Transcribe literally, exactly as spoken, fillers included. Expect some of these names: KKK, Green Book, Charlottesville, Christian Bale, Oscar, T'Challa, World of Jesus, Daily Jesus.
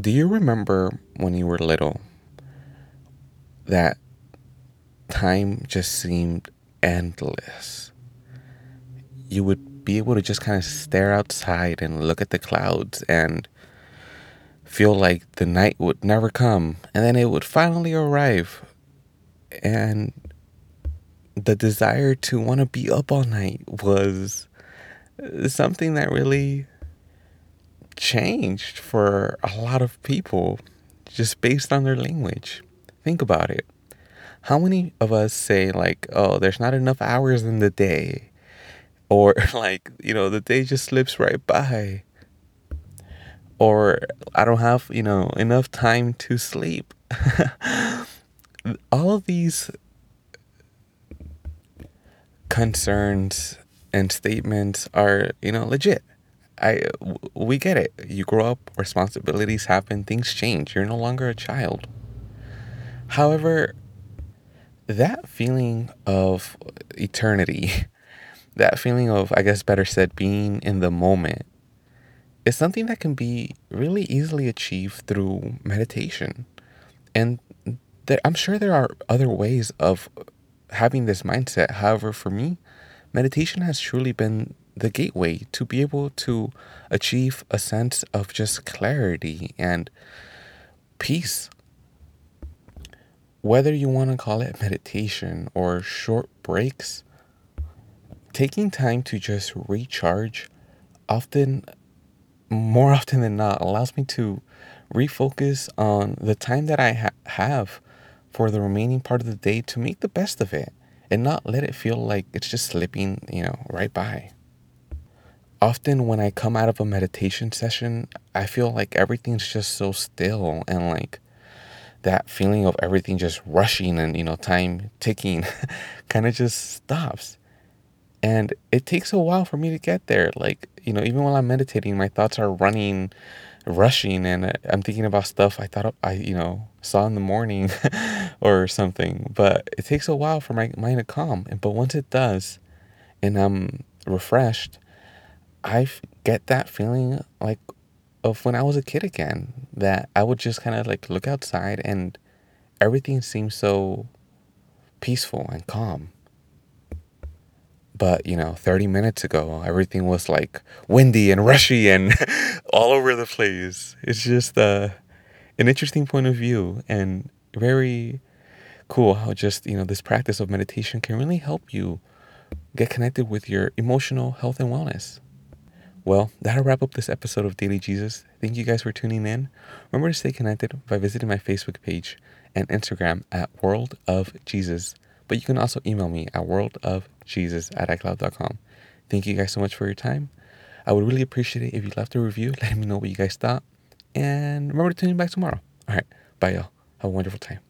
Do you remember when you were little that time just seemed endless? You would be able to just kind of stare outside and look at the clouds and feel like the night would never come, and then it would finally arrive, and the desire to want to be up all night was something that really changed for a lot of people just based on their language. Think about it. How many of us say like, oh, there's not enough hours in the day, or like, you know, the day just slips right by, or I don't have, you know, enough time to sleep. All of these concerns and statements are, you know, legit. I, we get it. You grow up, responsibilities happen, things change. You're no longer a child. However, that feeling of eternity, that feeling of, I guess, better said, being in the moment, is something that can be really easily achieved through meditation. And there, I'm sure there are other ways of having this mindset. However, for me, meditation has truly been the gateway to be able to achieve a sense of just clarity and peace. Whether you want to call it meditation or short breaks, taking time to just recharge often, more often than not, allows me to refocus on the time that I ha- have for the remaining part of the day to make the best of it and not let it feel like it's just slipping, you know, right by. Often when I come out of a meditation session, I feel like everything's just so still, and like that feeling of everything just rushing and, you know, time ticking kind of just stops. And it takes a while for me to get there. Like, you know, even while I'm meditating, my thoughts are running, rushing, and I'm thinking about stuff I thought I, you know, saw in the morning or something. But it takes a while for my mind to calm. But once it does and I'm refreshed, I get that feeling like of when I was a kid again, that I would just kind of like look outside and everything seemed so peaceful and calm. But, you know, thirty minutes ago, everything was like windy and rushy and all over the place. It's just uh, an interesting point of view, and very cool how just, you know, this practice of meditation can really help you get connected with your emotional health and wellness. Well, that'll wrap up this episode of Daily Jesus. Thank you guys for tuning in. Remember to stay connected by visiting my Facebook page and Instagram at World of Jesus. But you can also email me at worldofjesus at icloud dot com. Thank you guys so much for your time. I would really appreciate it if you left a review, letting me know what you guys thought. And remember to tune in back tomorrow. All right. Bye, y'all. Have a wonderful time.